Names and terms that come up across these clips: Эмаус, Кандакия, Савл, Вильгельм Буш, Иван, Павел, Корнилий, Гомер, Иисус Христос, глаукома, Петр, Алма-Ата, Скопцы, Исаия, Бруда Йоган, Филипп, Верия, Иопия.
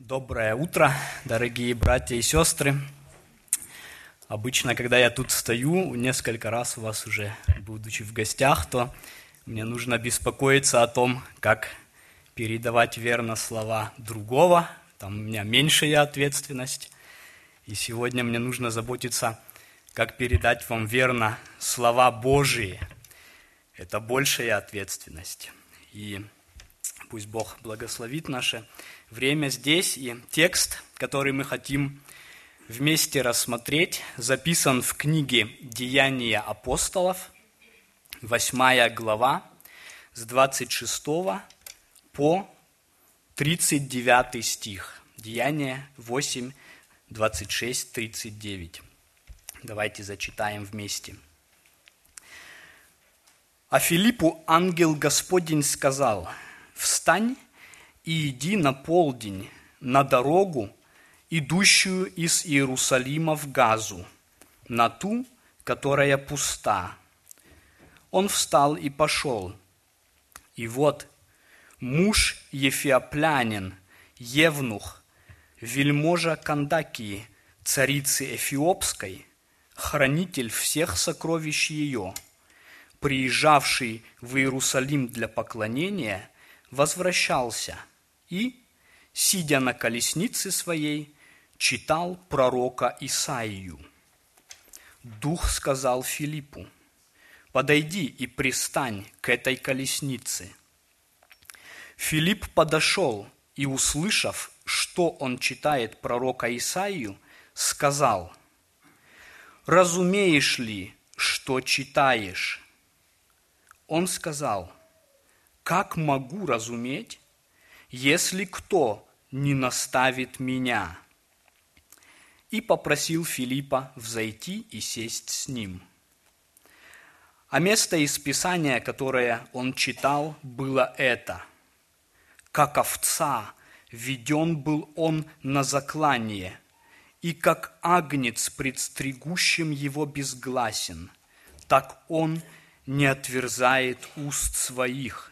Доброе утро, дорогие братья и сестры. Обычно, когда я тут стою, несколько раз у вас уже, будучи в гостях, то мне нужно беспокоиться о том, как передавать верно слова другого. Там у меня меньшая ответственность. И сегодня мне нужно заботиться, как передать вам верно слова Божии. Это большая ответственность. И пусть Бог благословит наше время здесь. И текст, который мы хотим вместе рассмотреть, записан в книге «Деяния апостолов», 8 глава, с 26 по 39 стих. Деяния 8, 26, 39. Давайте зачитаем вместе. «А Филиппу ангел Господень сказал: «Встань и иди на полдень, на дорогу, идущую из Иерусалима в Газу, на ту, которая пуста». Он встал и пошел. И вот муж ефиоплянин, евнух, вельможа Кандакии, царицы Эфиопской, хранитель всех сокровищ ее, приезжавший в Иерусалим для поклонения, возвращался и, сидя на колеснице своей, читал пророка Исаию. Дух сказал Филиппу: «Подойди и пристань к этой колеснице». Филипп подошел и, услышав, что он читает пророка Исаию, сказал: «Разумеешь ли, что читаешь?» Он сказал: «Как могу разуметь, если кто не наставит меня?» И попросил Филиппа взойти и сесть с ним. А место из Писания, которое он читал, было это: «Как овца веден был он на заклание, и как агнец пред стригущим его безгласен, так он не отверзает уст своих.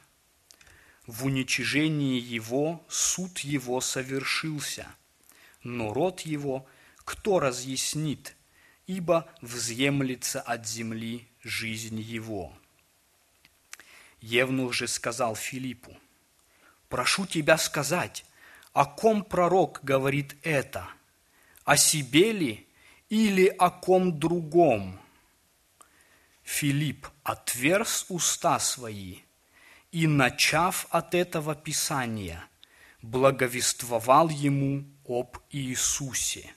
В уничижении его суд его совершился, но род его кто разъяснит, ибо взъемлется от земли жизнь его». Евнух же сказал Филиппу: «Прошу тебя сказать, о ком пророк говорит это, о себе ли или о ком другом?» Филипп отверз уста свои и, начав от этого Писания, благовествовал ему об Иисусе.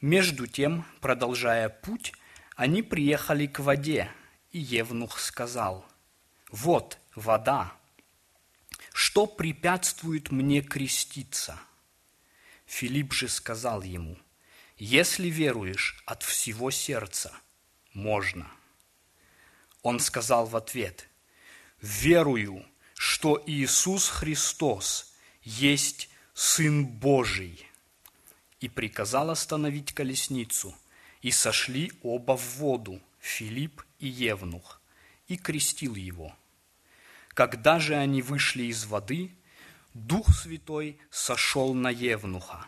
Между тем, продолжая путь, они приехали к воде, и евнух сказал: «Вот вода. Что препятствует мне креститься?» Филипп же сказал ему: «Если веруешь от всего сердца, можно». Он сказал в ответ: «Верую, что Иисус Христос есть Сын Божий». И приказал остановить колесницу, и сошли оба в воду, Филипп и евнух, и крестил его. Когда же они вышли из воды, Дух Святой сошел на евнуха,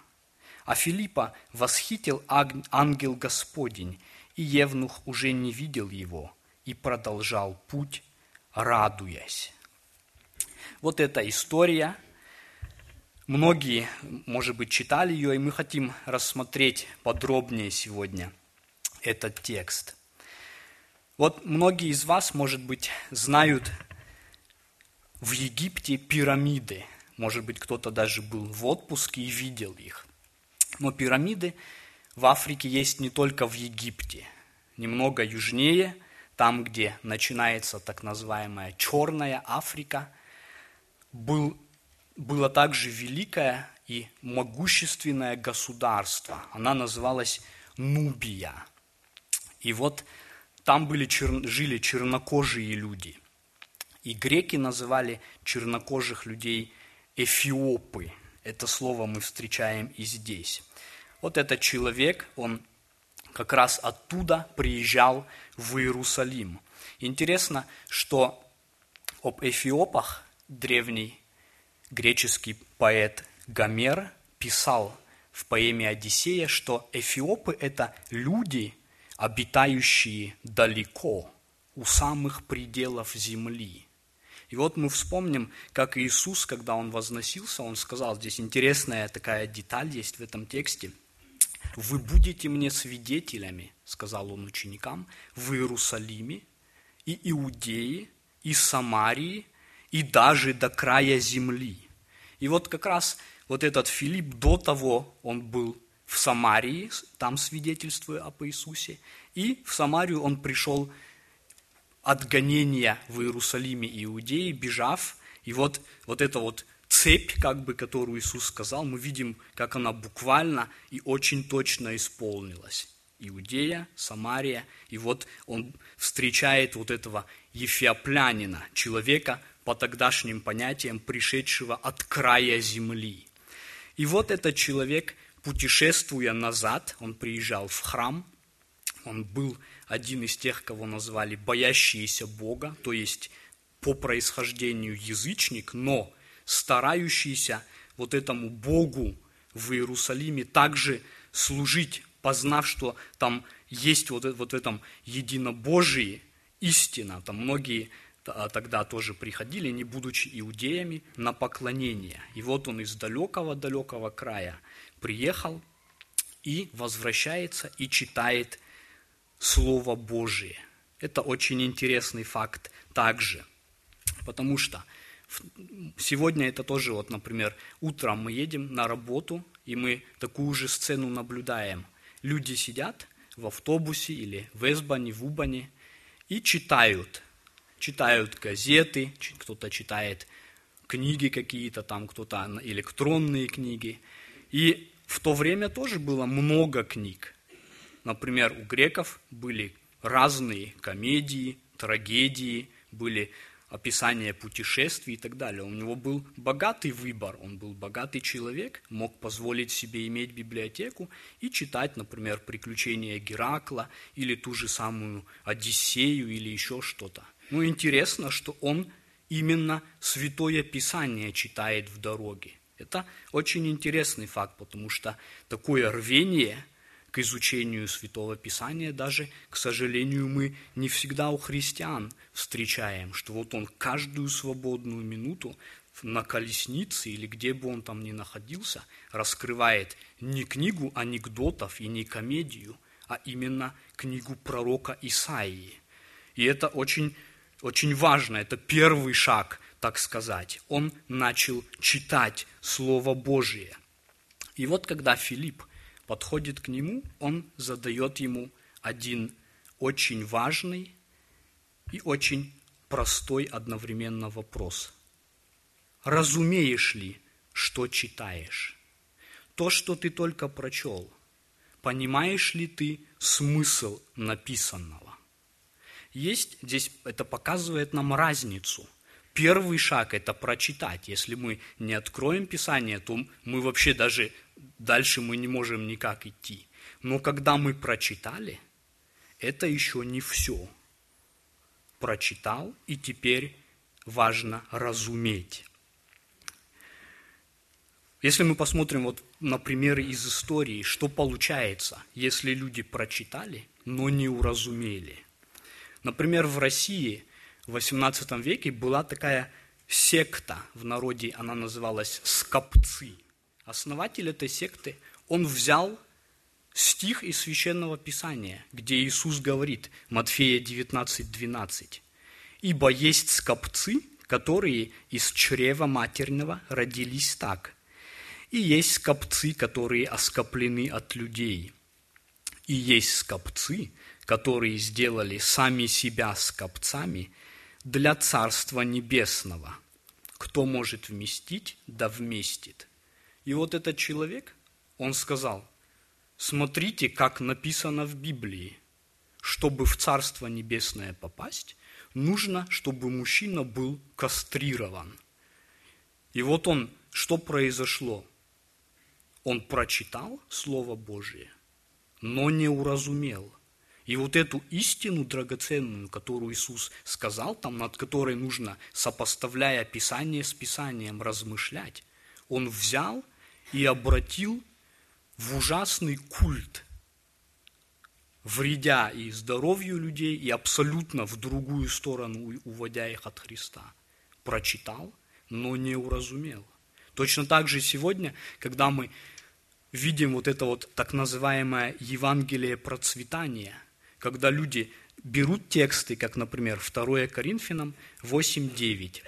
а Филиппа восхитил ангел Господень, и евнух уже не видел его, и продолжал путь, радуясь. Вот эта история. Многие, может быть, читали ее, и мы хотим рассмотреть подробнее сегодня этот текст. Вот многие из вас, может быть, знают в Египте пирамиды. Может быть, кто-то даже был в отпуске и видел их. Но пирамиды в Африке есть не только в Египте. Немного южнее, там, где начинается так называемая Черная Африка, было также великое и могущественное государство. Она называлась Нубия. И вот там жили чернокожие люди. И греки называли чернокожих людей эфиопы. Это слово мы встречаем и здесь. Вот этот человек, он как раз оттуда приезжал в Иерусалим. Интересно, что об эфиопах древний греческий поэт Гомер писал в поэме «Одиссея», что эфиопы – это люди, обитающие далеко, у самых пределов земли. И вот мы вспомним, как Иисус, когда Он возносился, Он сказал, здесь интересная такая деталь есть в этом тексте, «Вы будете мне свидетелями», – сказал Он ученикам, «в Иерусалиме и Иудее, и Самарии, и даже до края земли». И вот как раз вот этот Филипп до того, он был в Самарии, там свидетельствуя об Иисусе, и в Самарию он пришел от гонения в Иерусалиме и Иудее, бежав, и вот эта вот цепь, как бы, которую Иисус сказал, мы видим, как она буквально и очень точно исполнилась. Иудея, Самария, и вот он встречает вот этого ефиоплянина, человека, по тогдашним понятиям, пришедшего от края земли. И вот этот человек, путешествуя назад, он приезжал в храм, он был один из тех, кого назвали боящиеся Бога, то есть по происхождению язычник, но старающийся вот этому Богу в Иерусалиме также служить, познав, что там есть вот в этом единобожии истина, там многие тогда тоже приходили, не будучи иудеями, на поклонение. И вот он из далекого-далекого края приехал и возвращается, и читает Слово Божие. Это очень интересный факт также, потому что сегодня это тоже, вот, например, утром мы едем на работу, и мы такую же сцену наблюдаем. Люди сидят в автобусе или в эсбане, в убане и читают. Читают газеты, кто-то читает книги какие-то там, кто-то электронные книги. И в то время тоже было много книг. Например, у греков были разные комедии, трагедии, были описания путешествий и так далее. У него был богатый выбор, он был богатый человек, мог позволить себе иметь библиотеку и читать, например, «Приключения Геракла» или ту же самую «Одиссею» или еще что-то. Ну, интересно, что он именно Святое Писание читает в дороге. Это очень интересный факт, потому что такое рвение к изучению Святого Писания даже, к сожалению, мы не всегда у христиан встречаем, что вот он каждую свободную минуту на колеснице или где бы он там ни находился раскрывает не книгу анекдотов и не комедию, а именно книгу пророка Исаии. И это очень, очень важно, это первый шаг, так сказать. Он начал читать Слово Божие. И вот когда Филипп подходит к нему, он задает ему один очень важный и очень простой одновременно вопрос. Разумеешь ли, что читаешь? То, что ты только прочел, понимаешь ли ты смысл написанного? Есть здесь, это показывает нам разницу. Первый шаг – это прочитать. Если мы не откроем Писание, то мы вообще даже дальше мы не можем никак идти. Но когда мы прочитали, это еще не все. Прочитал, и теперь важно разуметь. Если мы посмотрим вот на примеры из истории, что получается, если люди прочитали, но не уразумели. Например, в России в XVIII веке была такая секта, в народе она называлась «Скопцы». Основатель этой секты, он взял стих из Священного Писания, где Иисус говорит, Матфея 19:12, «Ибо есть скопцы, которые из чрева матерного родились так, и есть скопцы, которые оскоплены от людей, и есть скопцы, которые сделали сами себя скопцами для Царства Небесного. Кто может вместить, да вместит». И вот этот человек, он сказал, смотрите, как написано в Библии, чтобы в Царство Небесное попасть, нужно, чтобы мужчина был кастрирован. И вот он, что произошло? Он прочитал Слово Божие, но не уразумел. И вот эту истину драгоценную, которую Иисус сказал, там, над которой нужно, сопоставляя Писание с Писанием, размышлять, он взял и обратил в ужасный культ, вредя и здоровью людей, и абсолютно в другую сторону, уводя их от Христа. Прочитал, но не уразумел. Точно так же сегодня, когда мы видим вот это вот так называемое Евангелие процветания, когда люди берут тексты, как, например, 2 Коринфянам 8:9,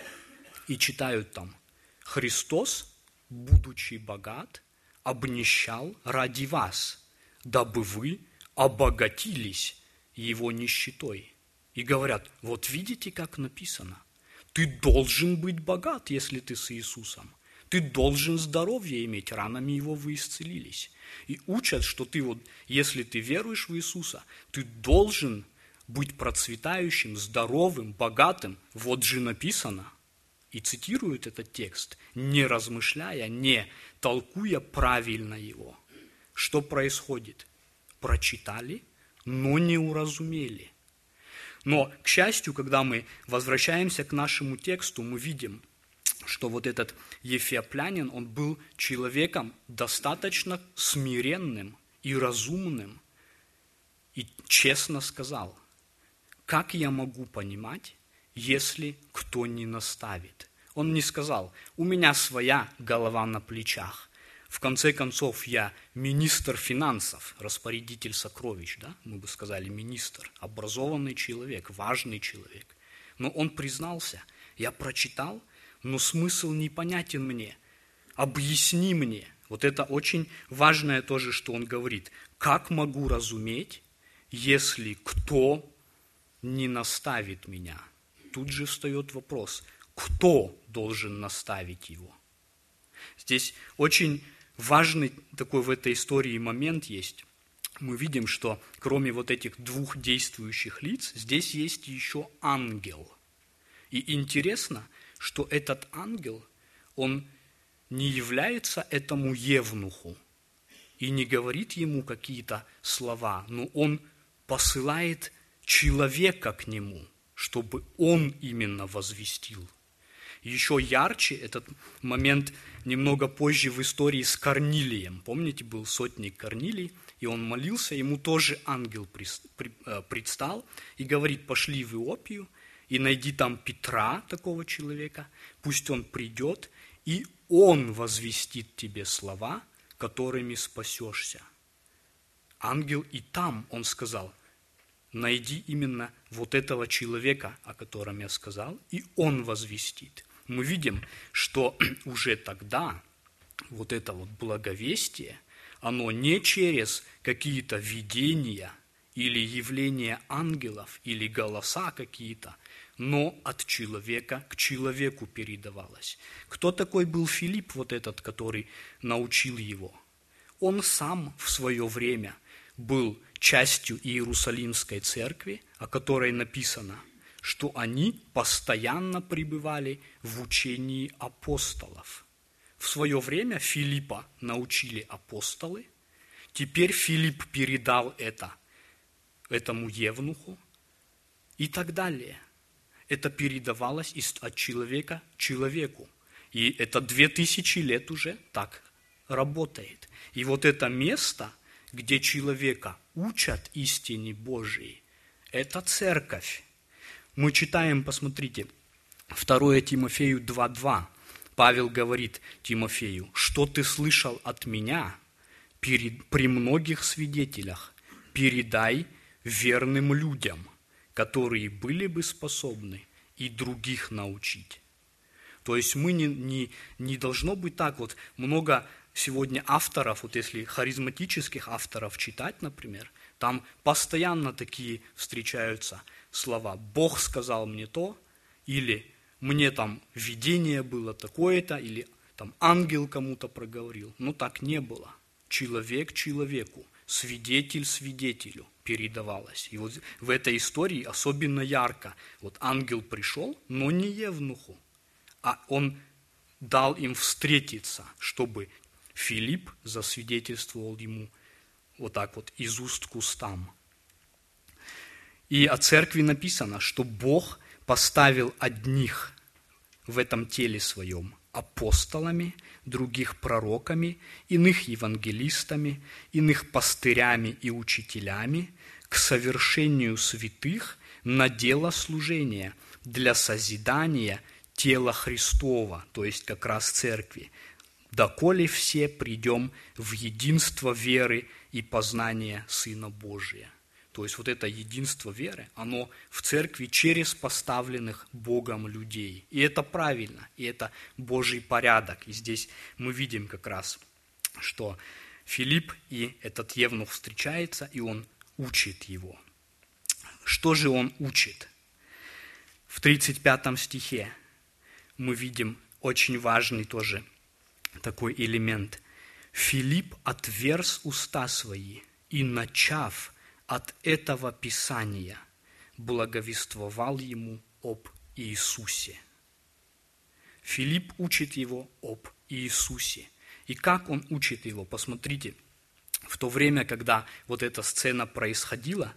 и читают там: «Христос, будучи богат, обнищал ради вас, дабы вы обогатились его нищетой». И говорят: вот видите, как написано, ты должен быть богат, если ты с Иисусом. Ты должен здоровье иметь, ранами его вы исцелились. И учат, что ты вот, если ты веруешь в Иисуса, ты должен быть процветающим, здоровым, богатым. Вот же написано. И цитируют этот текст, не размышляя, не толкуя правильно его. Что происходит? Прочитали, но не уразумели. Но, к счастью, когда мы возвращаемся к нашему тексту, мы видим, что вот этот ефеоплянин, он был человеком достаточно смиренным и разумным, и честно сказал: как я могу понимать, если кто не наставит? Он не сказал: у меня своя голова на плечах, в конце концов я министр финансов, распорядитель сокровищ, да? Мы бы сказали министр, образованный человек, важный человек. Но он признался: я прочитал, но смысл непонятен мне. Объясни мне. Вот это очень важное тоже, что он говорит. Как могу разуметь, если кто не наставит меня? Тут же встает вопрос, кто должен наставить его? Здесь очень важный такой в этой истории момент есть. Мы видим, что кроме вот этих двух действующих лиц, здесь есть еще ангел. И интересно, что этот ангел, он не является этому евнуху и не говорит ему какие-то слова, но он посылает человека к нему, чтобы он именно возвестил. Еще ярче этот момент немного позже в истории с Корнилием. Помните, был сотник Корнилий, и он молился, ему тоже ангел предстал и говорит: пошли в Иопию, и найди там Петра, такого человека, пусть он придет, и он возвестит тебе слова, которыми спасешься. Ангел и там, он сказал: найди именно вот этого человека, о котором я сказал, и он возвестит. Мы видим, что уже тогда вот это вот благовестие, оно не через какие-то видения или явления ангелов, или голоса какие-то, но от человека к человеку передавалось. Кто такой был Филипп, вот этот, который научил его? Он сам в свое время был частью Иерусалимской церкви, о которой написано, что они постоянно пребывали в учении апостолов. В свое время Филиппа научили апостолы, теперь Филипп передал это этому евнуху и так далее. Это передавалось от человека к человеку. И это 2000 лет уже так работает. И вот это место, где человека учат истине Божией, это церковь. Мы читаем, посмотрите, 2 Тимофею 2:2. Павел говорит Тимофею: что ты слышал от меня при многих свидетелях, передай верным людям, которые были бы способны и других научить. То есть мы не должно быть так. Вот много сегодня авторов, вот если харизматических авторов читать, например, там постоянно такие встречаются слова: «Бог сказал мне то», или «мне там видение было такое-то», или там «ангел кому-то проговорил». Но так не было. Человек человеку, свидетель свидетелю передавалось. И вот в этой истории особенно ярко. Вот ангел пришел, но не евнуху, а он дал им встретиться, чтобы Филипп засвидетельствовал ему вот так вот из уст к устам. И о церкви написано, что Бог поставил одних в этом теле своем, апостолами, других пророками, иных евангелистами, иных пастырями и учителями к совершению святых на дело служения для созидания тела Христова, то есть как раз церкви, доколе все придем в единство веры и познания Сына Божия. То есть вот это единство веры, оно в церкви через поставленных Богом людей. И это правильно, и это Божий порядок. И здесь мы видим как раз, что Филипп и этот евнух встречаются, и он учит его. Что же он учит? В 35 стихе мы видим очень важный тоже такой элемент. «Филипп отверз уста свои и, начав от этого Писания, благовествовал ему об Иисусе». Филипп учит его об Иисусе. И как он учит его? Посмотрите, в то время, когда вот эта сцена происходила,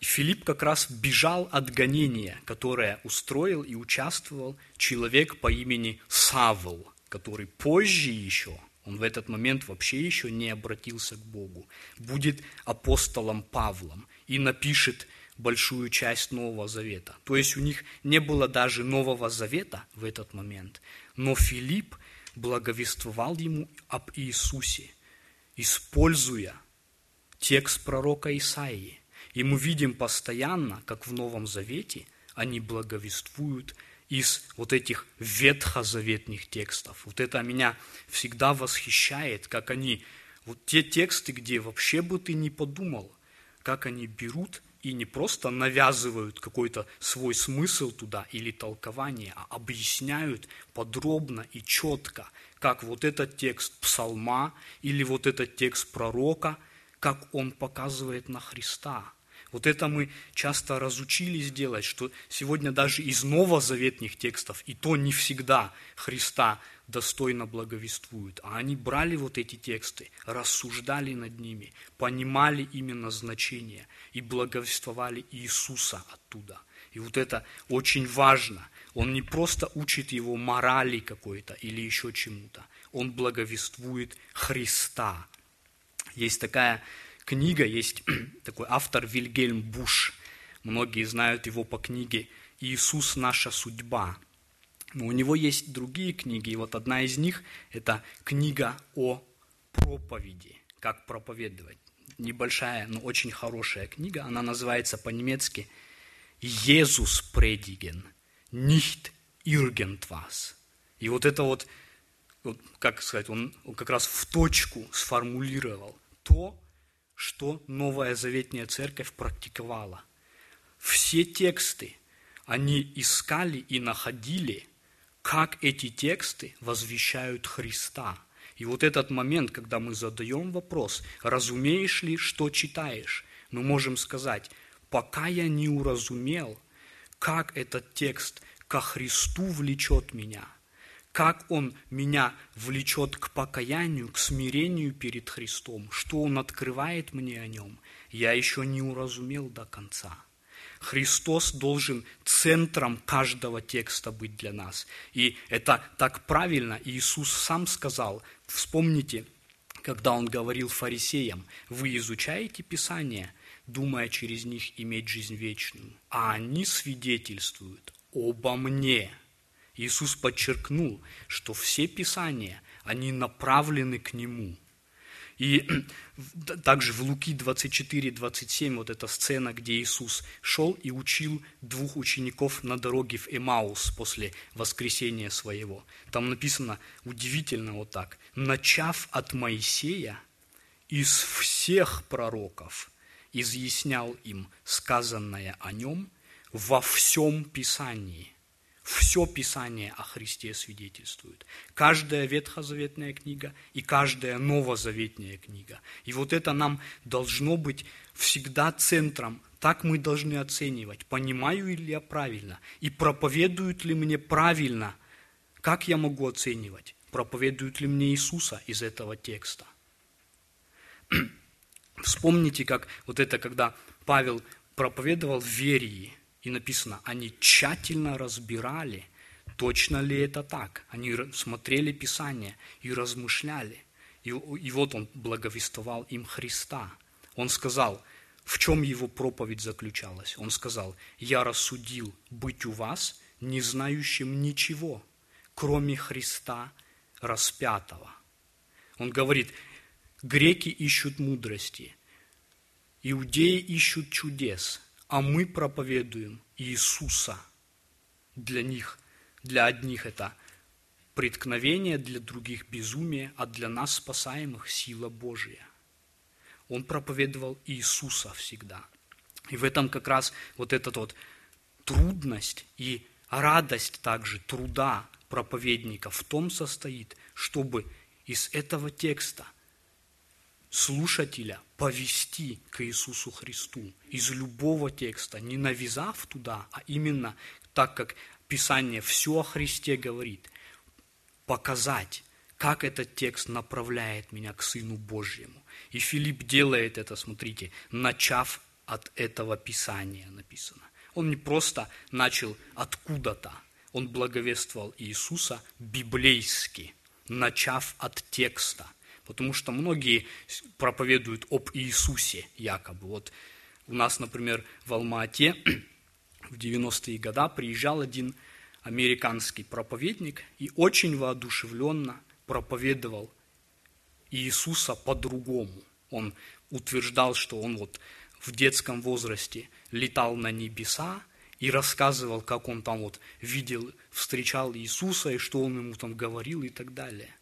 Филипп как раз бежал от гонения, которое устроил и участвовал человек по имени Савл, который позже еще, он в этот момент вообще еще не обратился к Богу, будет апостолом Павлом и напишет большую часть Нового Завета. То есть у них не было даже Нового Завета в этот момент, но Филипп благовествовал ему об Иисусе, используя текст пророка Исаии. И мы видим постоянно, как в Новом Завете они благовествуют из вот этих ветхозаветных текстов. Вот это меня всегда восхищает, как они, вот те тексты, где вообще бы ты не подумал, как они берут и не просто навязывают какой-то свой смысл туда или толкование, а объясняют подробно и четко, как вот этот текст псалма или вот этот текст пророка, как он показывает на Христа. Вот это мы часто разучились делать, что сегодня даже из новозаветных текстов, и то не всегда Христа достойно благовествуют, а они брали вот эти тексты, рассуждали над ними, понимали именно значение и благовествовали Иисуса оттуда. И вот это очень важно. Он не просто учит его морали какой-то или еще чему-то, он благовествует Христа. Есть такая книга, есть такой автор Вильгельм Буш. Многие знают его по книге «Иисус. Наша судьба». Но у него есть другие книги, и вот одна из них – это книга о проповеди, как проповедовать. Небольшая, но очень хорошая книга. Она называется по-немецки «Jesus predigen, nicht irgendwas». И вот это вот, как сказать, он как раз в точку сформулировал то, что Новая Заветная Церковь практиковала. Все тексты они искали и находили, как эти тексты возвещают Христа. И вот этот момент, когда мы задаем вопрос, разумеешь ли, что читаешь, мы можем сказать, пока я не уразумел, как этот текст ко Христу влечет меня, как он меня влечет к покаянию, к смирению перед Христом, что он открывает мне о нем, я еще не уразумел до конца. Христос должен центром каждого текста быть для нас. И это так правильно. Иисус сам сказал, вспомните, когда он говорил фарисеям, вы изучаете Писание, думая через них иметь жизнь вечную, а они свидетельствуют обо мне. Иисус подчеркнул, что все Писания, они направлены к Нему. И также в Луки 24:27 вот эта сцена, где Иисус шел и учил двух учеников на дороге в Эмаус после воскресения Своего. Там написано удивительно вот так. «Начав от Моисея, из всех пророков изъяснял им сказанное о Нем во всем Писании». Все Писание о Христе свидетельствует. Каждая ветхозаветная книга и каждая новозаветная книга. И вот это нам должно быть всегда центром. Так мы должны оценивать, понимаю ли я правильно и проповедуют ли мне правильно. Как я могу оценивать, проповедуют ли мне Иисуса из этого текста. Вспомните, как вот это, когда Павел проповедовал в Верии, и написано, они тщательно разбирали точно ли это так. Они смотрели Писание и размышляли. И вот он благовествовал им Христа. Он сказал, в чем его проповедь заключалась? Он сказал, я рассудил быть у вас не знающим ничего, кроме Христа распятого. Он говорит, греки ищут мудрости, иудеи ищут чудес, а мы проповедуем Иисуса. Для них, для одних это преткновение, для других безумие, а для нас, спасаемых, сила Божия. Он проповедовал Иисуса всегда. И в этом как раз вот эта вот трудность и радость также труда проповедника в том состоит, чтобы из этого текста слушателя повести к Иисусу Христу, из любого текста, не навязав туда, а именно так, как Писание все о Христе говорит, показать, как этот текст направляет меня к Сыну Божьему. И Филипп делает это, смотрите, начав от этого Писания, написано. Он не просто начал откуда-то, он благовествовал Иисуса библейски, начав от текста. Потому что многие проповедуют об Иисусе якобы. Вот у нас, например, в Алма-Ате в 90-е годы приезжал один американский проповедник и очень воодушевленно проповедовал Иисуса по-другому. Он утверждал, что он вот в детском возрасте летал на небеса и рассказывал, как он там вот видел, встречал Иисуса и что он ему там говорил и так далее.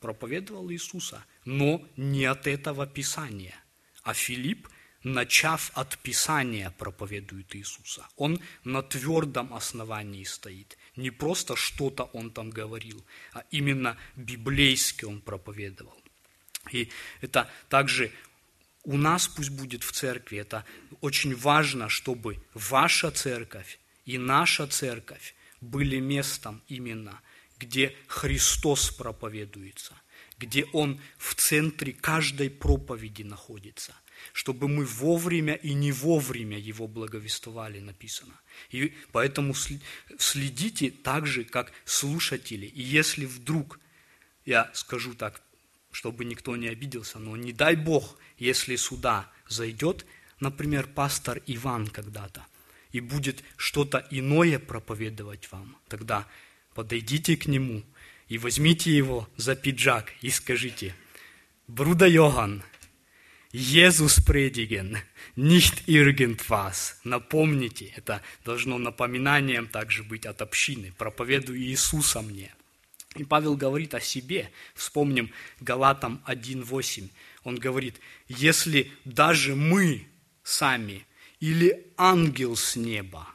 Проповедовал Иисуса, но не от этого Писания. А Филипп, начав от Писания, проповедует Иисуса. Он на твердом основании стоит. Не просто что-то он там говорил, а именно библейски он проповедовал. И это также у нас пусть будет в церкви. Это очень важно, чтобы ваша церковь и наша церковь были местом именно, где Христос проповедуется, где Он в центре каждой проповеди находится, чтобы мы вовремя и не вовремя Его благовествовали, написано. И поэтому следите так же, как слушатели. И если вдруг, я скажу так, чтобы никто не обиделся, но не дай Бог, если сюда зайдет, например, пастор Иван когда-то, и будет что-то иное проповедовать вам, тогда подойдите к нему и возьмите его за пиджак и скажите: «Бруда Йоган, Иисус предиген, nicht irgendwas». Напомните, это должно напоминанием также быть от общины. «Проповедуй Иисуса мне». И Павел говорит о себе. Вспомним Галатам 1:8. Он говорит: «Если даже мы сами или ангел с неба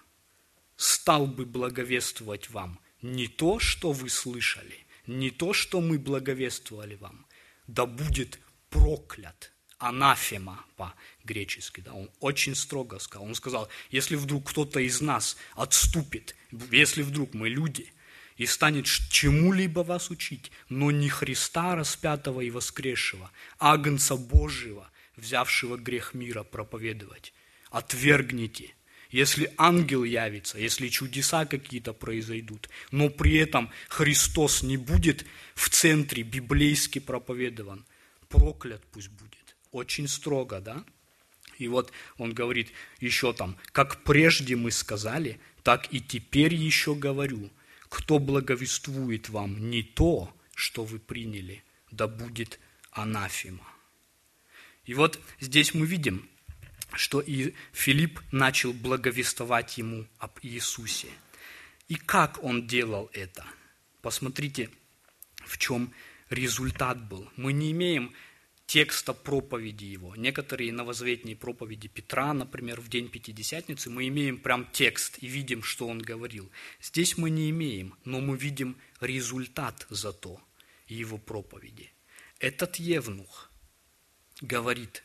стал бы благовествовать вам, не то, что вы слышали, не то, что мы благовествовали вам, да будет проклят». Анафема по-гречески. Да, он очень строго сказал. Он сказал, если вдруг кто-то из нас отступит, если вдруг мы люди, и станет чему-либо вас учить, но не Христа распятого и воскресшего, агнца Божьего, взявшего грех мира, проповедовать, отвергните. Если ангел явится, если чудеса какие-то произойдут, но при этом Христос не будет в центре библейски проповедован, проклят пусть будет. Очень строго, да? И вот он говорит еще там, как прежде мы сказали, так и теперь еще говорю, кто благовествует вам не то, что вы приняли, да будет анафема. И вот здесь мы видим, что и Филипп начал благовествовать ему об Иисусе. И как он делал это? Посмотрите, в чем результат был. Мы не имеем текста проповеди его. Некоторые новозаветные проповеди Петра, например, в день Пятидесятницы, мы имеем прям текст и видим, что он говорил. Здесь мы не имеем, но мы видим результат зато его проповеди. Этот евнух говорит: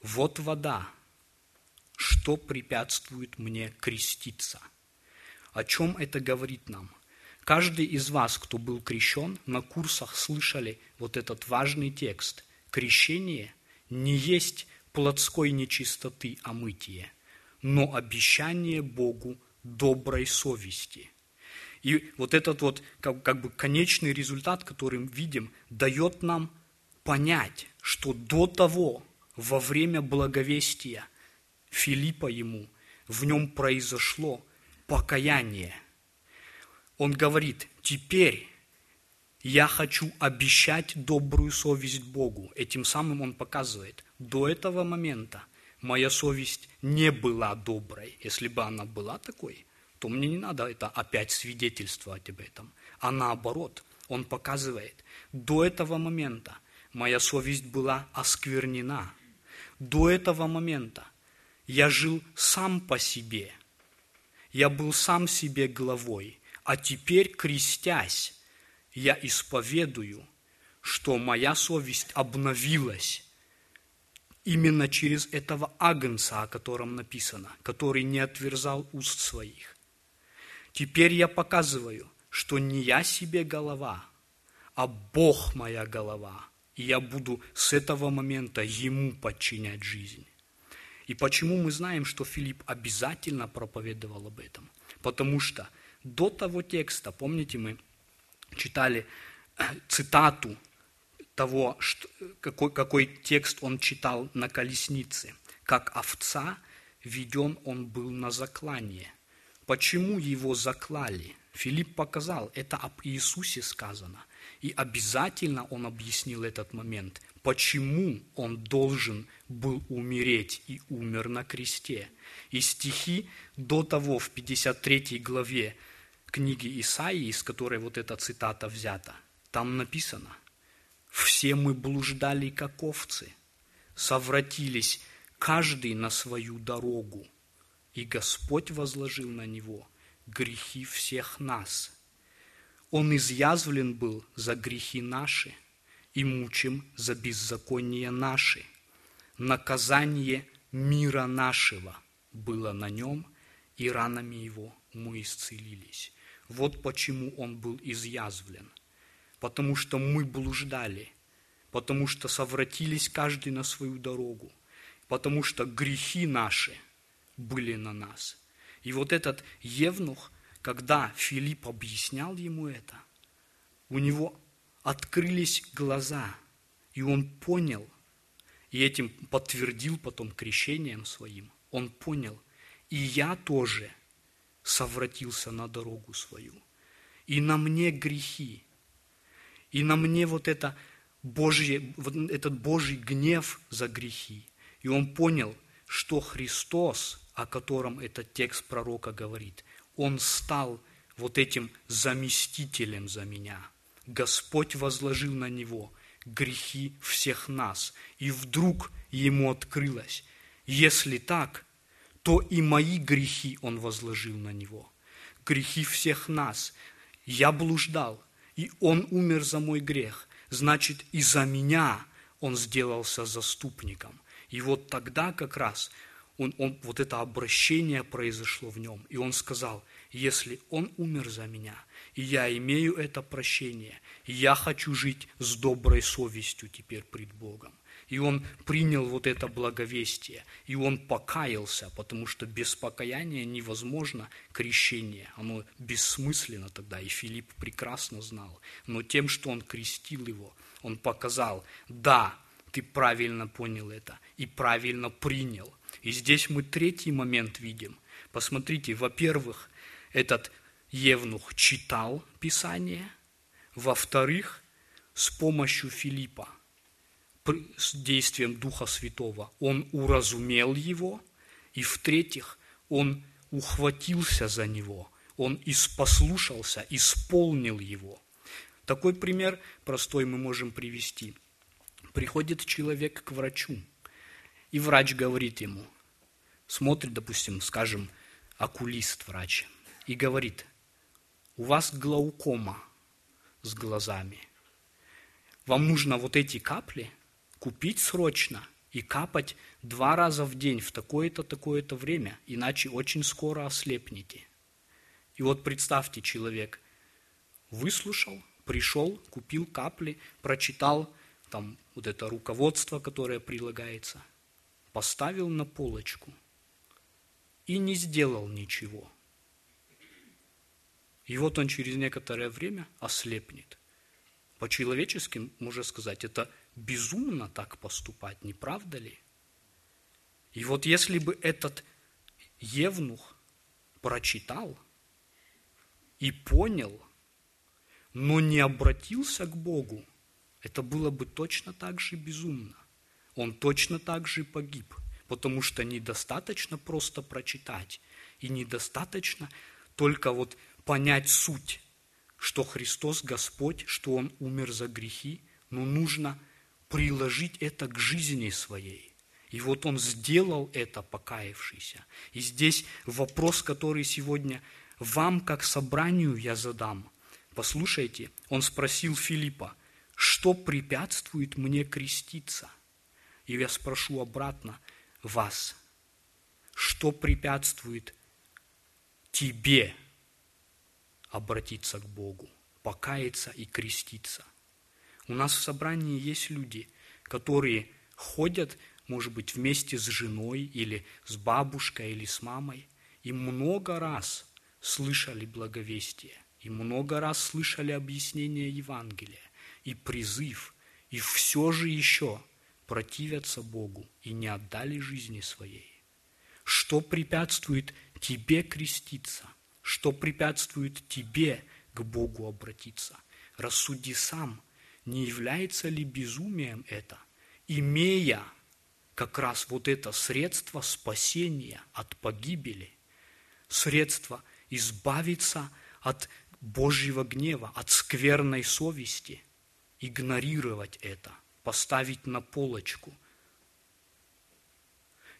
«Вот вода, что препятствует мне креститься». О чем это говорит нам? Каждый из вас, кто был крещен, на курсах слышали вот этот важный текст. Крещение не есть плотской нечистоты омытие, но обещание Богу доброй совести. И вот этот вот как бы конечный результат, который мы видим, дает нам понять, что до того, во время благовестия Филиппа ему, в нем произошло покаяние. Он говорит: «Теперь я хочу обещать добрую совесть Богу». Этим самым он показывает: до этого момента моя совесть не была доброй. Если бы она была такой, то мне не надо это опять свидетельствовать об этом. А наоборот, он показывает: до этого момента моя совесть была осквернена. До этого момента я жил сам по себе. Я был сам себе главой. А теперь, крестясь, я исповедую, что моя совесть обновилась именно через этого агнца, о котором написано, который не отверзал уст своих. Теперь я показываю, что не я себе голова, а Бог моя голова, и я буду с этого момента Ему подчинять жизнь. И почему мы знаем, что Филипп обязательно проповедовал об этом? Потому что до того текста, помните, мы читали цитату того, какой текст он читал на колеснице. «Как овца веден он был на заклание». Почему его заклали? Филипп показал, это об Иисусе сказано. И обязательно он объяснил этот момент, почему он должен был умереть и умер на кресте. И стихи до того в 53 главе книги Исаии, из которой вот эта цитата взята, там написано: «Все мы блуждали, как овцы, совратились каждый на свою дорогу, и Господь возложил на него грехи всех нас. Он изъязвлен был за грехи наши и мучим за беззаконие наши. Наказание мира нашего было на нем, и ранами его мы исцелились». Вот почему он был изъязвлен. Потому что мы блуждали, потому что совратились каждый на свою дорогу, потому что грехи наши были на нас. И вот этот евнух, когда Филипп объяснял ему это, у него открылись глаза, и он понял, и этим подтвердил потом крещением своим, он понял: и я тоже совратился на дорогу свою, и на мне грехи, и на мне этот Божий гнев за грехи. И он понял, что Христос, о котором этот текст пророка говорит, Он стал вот этим заместителем за меня. Господь возложил на Него грехи всех нас. И вдруг Ему открылось: если так, то и мои грехи Он возложил на Него. Грехи всех нас. Я блуждал, и Он умер за мой грех, значит, и за меня Он сделался заступником. И вот тогда как раз вот это обращение произошло в нем, и он сказал: если Он умер за меня, и я имею это прощение, я хочу жить с доброй совестью теперь пред Богом. И он принял вот это благовестие, и он покаялся, потому что без покаяния невозможно крещение, оно бессмысленно тогда, и Филипп прекрасно знал. Но тем, что он крестил его, он показал: да, ты правильно понял это и правильно принял. И здесь мы третий момент видим. Посмотрите, во-первых, этот евнух читал Писание, во-вторых, с помощью Филиппа, с действием Духа Святого, он уразумел его, и, в-третьих, он ухватился за него, он послушался, исполнил его. Такой пример простой мы можем привести. Приходит человек к врачу, и врач говорит ему, смотрит, допустим, скажем, окулист-врач, и говорит: у вас глаукома с глазами, вам нужно вот эти капли купить срочно и капать 2 раза в день в такое-то время, иначе очень скоро ослепнете. И вот представьте, человек выслушал, пришел, купил капли, прочитал там вот это руководство, которое прилагается, поставил на полочку и не сделал ничего. И вот он через некоторое время ослепнет. По-человечески, можно сказать, это безумно так поступать, не правда ли? И вот если бы этот евнух прочитал и понял, но не обратился к Богу, это было бы точно так же безумно. Он точно так же погиб, потому что недостаточно просто прочитать, и недостаточно только вот понять суть, что Христос Господь, что Он умер за грехи, но нужно приложить это к жизни своей. И вот Он сделал это, покаявшийся. И здесь вопрос, который сегодня вам, как собранию, я задам. Послушайте, он спросил Филиппа: что препятствует мне креститься? И я спрошу обратно вас: что препятствует тебе обратиться к Богу, покаяться и креститься? У нас в собрании есть люди, которые ходят, может быть, вместе с женой или с бабушкой или с мамой, и много раз слышали благовестие, и много раз слышали объяснение Евангелия, и призыв, и все же еще противятся Богу и не отдали жизни своей. Что препятствует тебе креститься? Что препятствует тебе к Богу обратиться? Рассуди сам, не является ли безумием это, имея как раз вот это средство спасения от погибели, средство избавиться от Божьего гнева, от скверной совести, игнорировать это, поставить на полочку.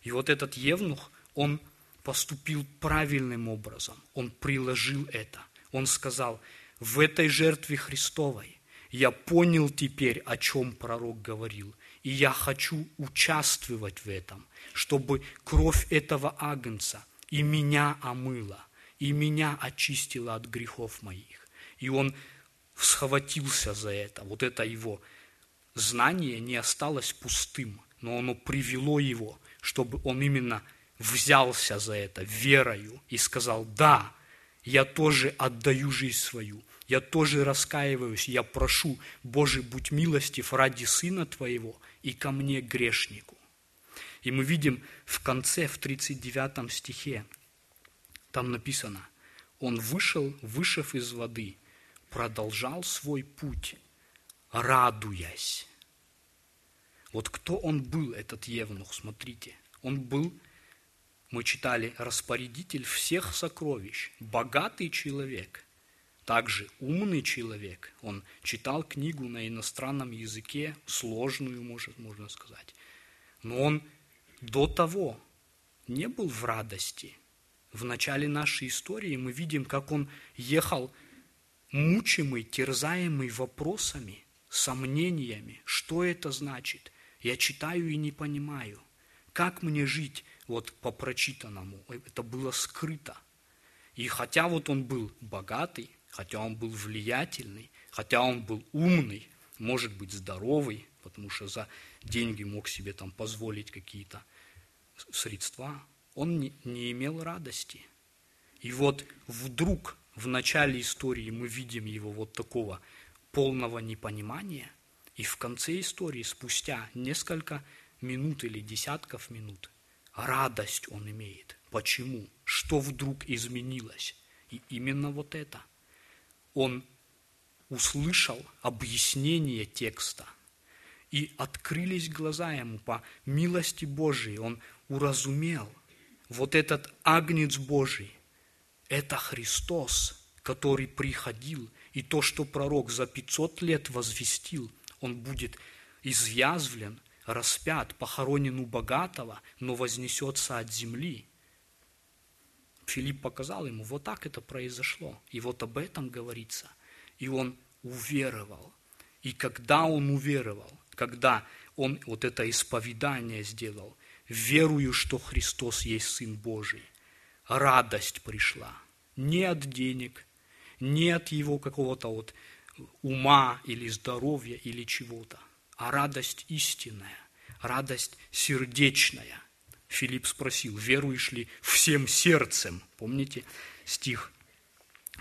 И вот этот евнух, он поступил правильным образом, он приложил это. Он сказал: в этой жертве Христовой я понял теперь, о чем пророк говорил, и я хочу участвовать в этом, чтобы кровь этого агнца и меня омыла, и меня очистила от грехов моих. И он схватился за это. Вот это его знание не осталось пустым, но оно привело его, чтобы он именно взялся за это верою и сказал: да, я тоже отдаю жизнь свою, я тоже раскаиваюсь, я прошу: Боже, будь милостив ради Сына Твоего и ко мне, грешнику. И мы видим в конце, в 39 стихе, там написано: он вышел, вышев из воды, продолжал свой путь, радуясь. Вот кто он был, этот евнух, смотрите. Он был, мы читали, распорядитель всех сокровищ, богатый человек, также умный человек. Он читал книгу на иностранном языке, сложную, можно сказать. Но он до того не был в радости. В начале нашей истории мы видим, как он ехал мучимый, терзаемый вопросами, сомнениями. Что это значит? Я читаю и не понимаю. Как мне жить вот по прочитанному? Это было скрыто. И хотя вот он был богатый, хотя он был влиятельный, хотя он был умный, может быть, здоровый, потому что за деньги мог себе там позволить какие-то средства, он не имел радости. И вот вдруг в начале истории мы видим его вот такого полного непонимания, и в конце истории, спустя несколько минут или десятков минут, радость он имеет. Почему? Что вдруг изменилось? И именно вот это. Он услышал объяснение текста, и открылись глаза ему по милости Божией. Он уразумел: вот этот агнец Божий, это Христос, который приходил, и то, что пророк за 500 лет возвестил, он будет изъязвлен, распят, похоронен у богатого, но вознесется от земли. Филипп показал ему: вот так это произошло, и вот об этом говорится. И он уверовал. И когда он уверовал, когда он вот это исповедание сделал: верую, что Христос есть Сын Божий, радость пришла не от денег, не от его какого-то вот ума или здоровья или чего-то, а радость истинная, радость сердечная. Филипп спросил: веруешь ли всем сердцем? Помните стих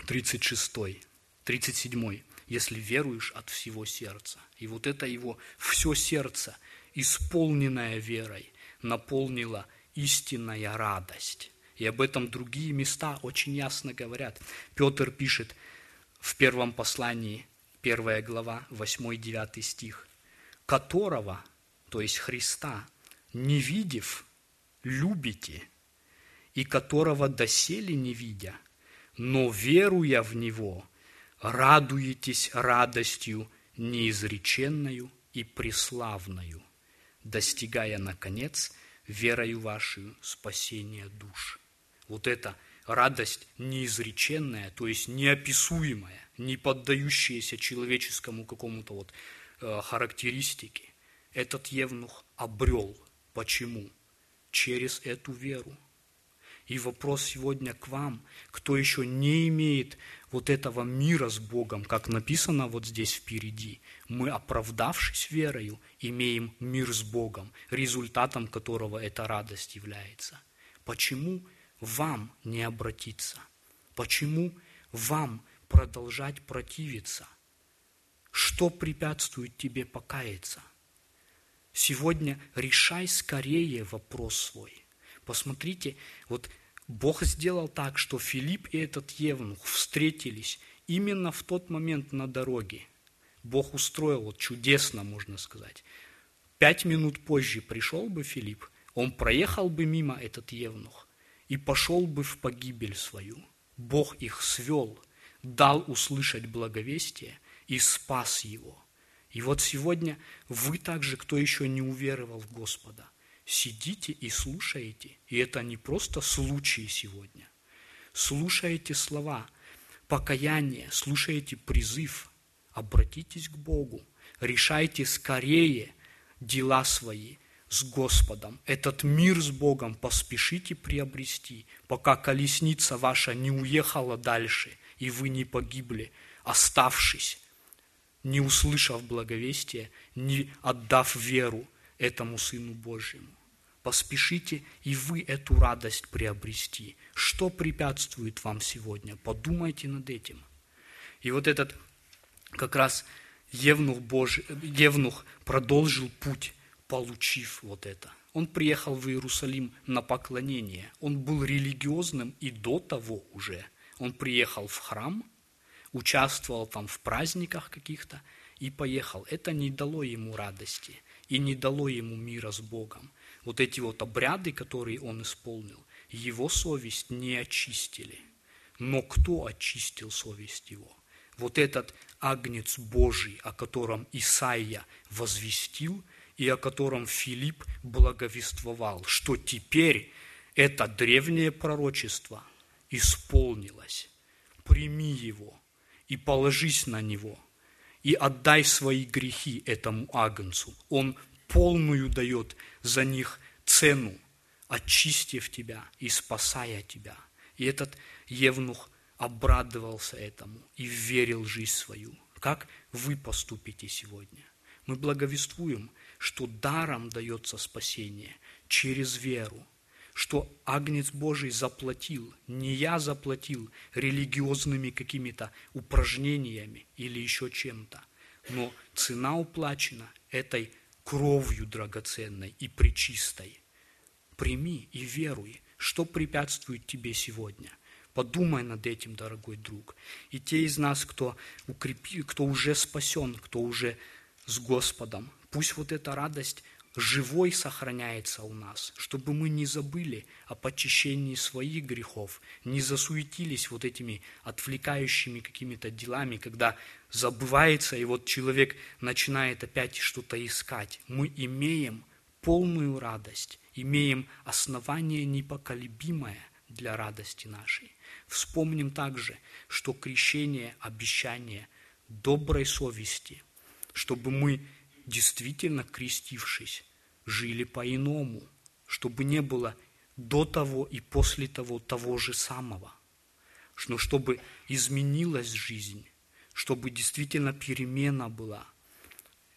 36, 37. «Если веруешь от всего сердца». И вот это его все сердце, исполненное верой, наполнило истинная радость. И об этом другие места очень ясно говорят. Петр пишет в первом послании, 1 глава, 8-9 стих, «которого, то есть Христа, не видев, любите, и которого доселе не видя, но веруя в Него, радуетесь радостью неизреченною и преславною, достигая, наконец, верою вашей спасения душ». Вот это радость неизреченная, то есть неописуемая, не поддающаяся человеческому какому-то вот характеристике. Этот евнух обрел. Почему? Через эту веру. И вопрос сегодня к вам, кто еще не имеет вот этого мира с Богом, как написано вот здесь впереди. Мы, оправдавшись верою, имеем мир с Богом, результатом которого эта радость является. Почему вам не обратиться? Почему вам продолжать противиться? Что препятствует тебе покаяться? Сегодня решай скорее вопрос свой. Посмотрите, вот Бог сделал так, что Филипп и этот евнух встретились именно в тот момент на дороге. Бог устроил вот чудесно, можно сказать. 5 минут позже пришел бы Филипп, он проехал бы мимо этот евнух и пошел бы в погибель свою. Бог их свел, дал услышать благовестие и спас его. И вот сегодня вы также, кто еще не уверовал в Господа, сидите и слушаете, и это не просто случаи сегодня. Слушаете слова покаяния, слушаете призыв, обратитесь к Богу, решайте скорее дела свои с Господом. Этот мир с Богом поспешите приобрести, пока колесница ваша не уехала дальше, и вы не погибли, оставшись, не услышав благовестия, не отдав веру этому Сыну Божьему. Поспешите и вы эту радость приобрести. Что препятствует вам сегодня? Подумайте над этим. И вот этот как раз евнух продолжил путь, получив вот это. Он приехал в Иерусалим на поклонение. Он был религиозным и до того уже. Он приехал в храм, участвовал там в праздниках каких-то и поехал. Это не дало ему радости и не дало ему мира с Богом. Вот эти вот обряды, которые он исполнил, его совесть не очистили. Но кто очистил совесть его? Вот этот Агнец Божий, о котором Исаия возвестил и о котором Филипп благовествовал, что теперь это древнее пророчество исполнилось. Прими его и положись на него. И отдай свои грехи этому Агнцу. Он полную дает за них цену, очистив тебя и спасая тебя. И этот евнух обрадовался этому и верил в жизнь свою. Как вы поступите сегодня? Мы благовествуем, что даром дается спасение через веру, что Агнец Божий заплатил, не я заплатил религиозными какими-то упражнениями или еще чем-то, но цена уплачена этой кровью драгоценной и пречистой. Прими и веруй, что препятствует тебе сегодня. Подумай над этим, дорогой друг. И те из нас, кто уже спасен, кто уже с Господом, пусть вот эта радость живой сохраняется у нас, чтобы мы не забыли о почищении своих грехов, не засуетились вот этими отвлекающими какими-то делами, когда забывается, и вот человек начинает опять что-то искать. Мы имеем полную радость, имеем основание непоколебимое для радости нашей. Вспомним также, что крещение – обещание доброй совести, чтобы мы действительно, крестившись, жили по-иному, чтобы не было до того и после того же самого, но чтобы изменилась жизнь, чтобы действительно перемена была,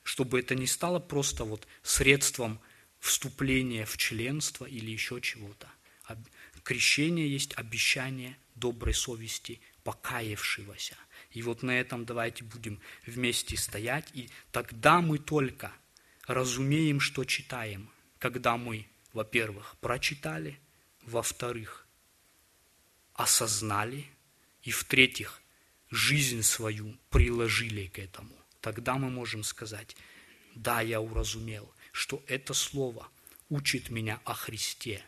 чтобы это не стало просто вот средством вступления в членство или еще чего-то. Крещение есть обещание доброй совести покаявшегося. И вот на этом давайте будем вместе стоять, и тогда мы только разумеем, что читаем, когда мы, во-первых, прочитали, во-вторых, осознали, и, в-третьих, жизнь свою приложили к этому. Тогда мы можем сказать: да, я уразумел, что это слово учит меня о Христе,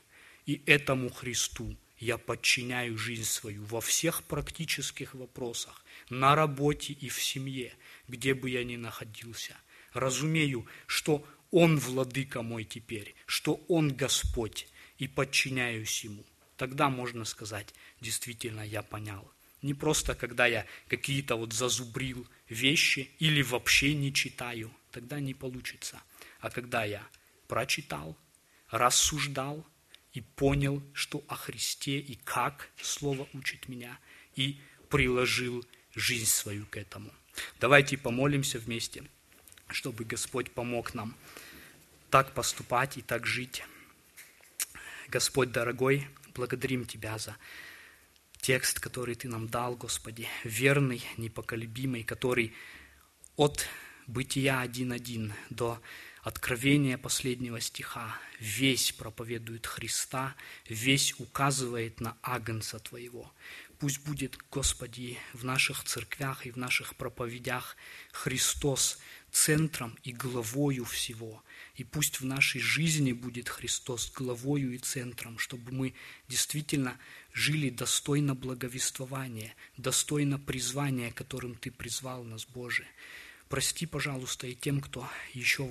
и этому Христу я подчиняю жизнь свою во всех практических вопросах, на работе и в семье, где бы я ни находился. Разумею, что Он владыка мой теперь, что Он Господь, и подчиняюсь Ему. Тогда можно сказать: действительно, я понял. Не просто, когда я какие-то зазубрил вещи или вообще не читаю, тогда не получится. А когда я прочитал, рассуждал и понял, что о Христе и как Слово учит меня, и приложил жизнь свою к этому. Давайте помолимся вместе, чтобы Господь помог нам так поступать и так жить. Господь дорогой, благодарим Тебя за текст, который Ты нам дал, Господи, верный, непоколебимый, который от Бытия 1:1 до Откровения последнего стиха весь проповедует Христа, весь указывает на Агнца Твоего. Пусть будет, Господи, в наших церквях и в наших проповедях Христос центром и главою всего. И пусть в нашей жизни будет Христос главою и центром, чтобы мы действительно жили достойно благовествования, достойно призвания, которым Ты призвал нас, Боже. Прости, пожалуйста, и тем, кто еще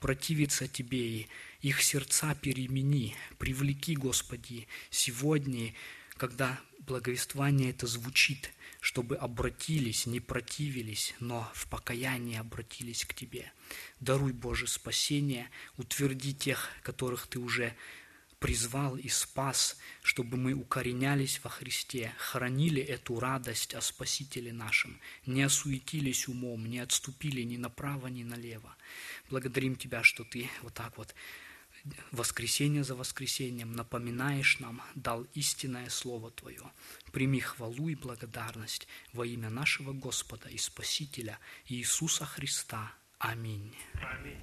противится Тебе, и их сердца перемени, привлеки, Господи, сегодня, когда благовествование это звучит, чтобы обратились, не противились, но в покаянии обратились к Тебе. Даруй, Боже, спасение, утверди тех, которых Ты уже призвал и спас, чтобы мы укоренялись во Христе, хранили эту радость о Спасителе нашем, не осуетились умом, не отступили ни направо, ни налево. Благодарим Тебя, что Ты воскресенье за воскресеньем напоминаешь нам, дал истинное Слово Твое. Прими хвалу и благодарность во имя нашего Господа и Спасителя Иисуса Христа. Аминь. Аминь.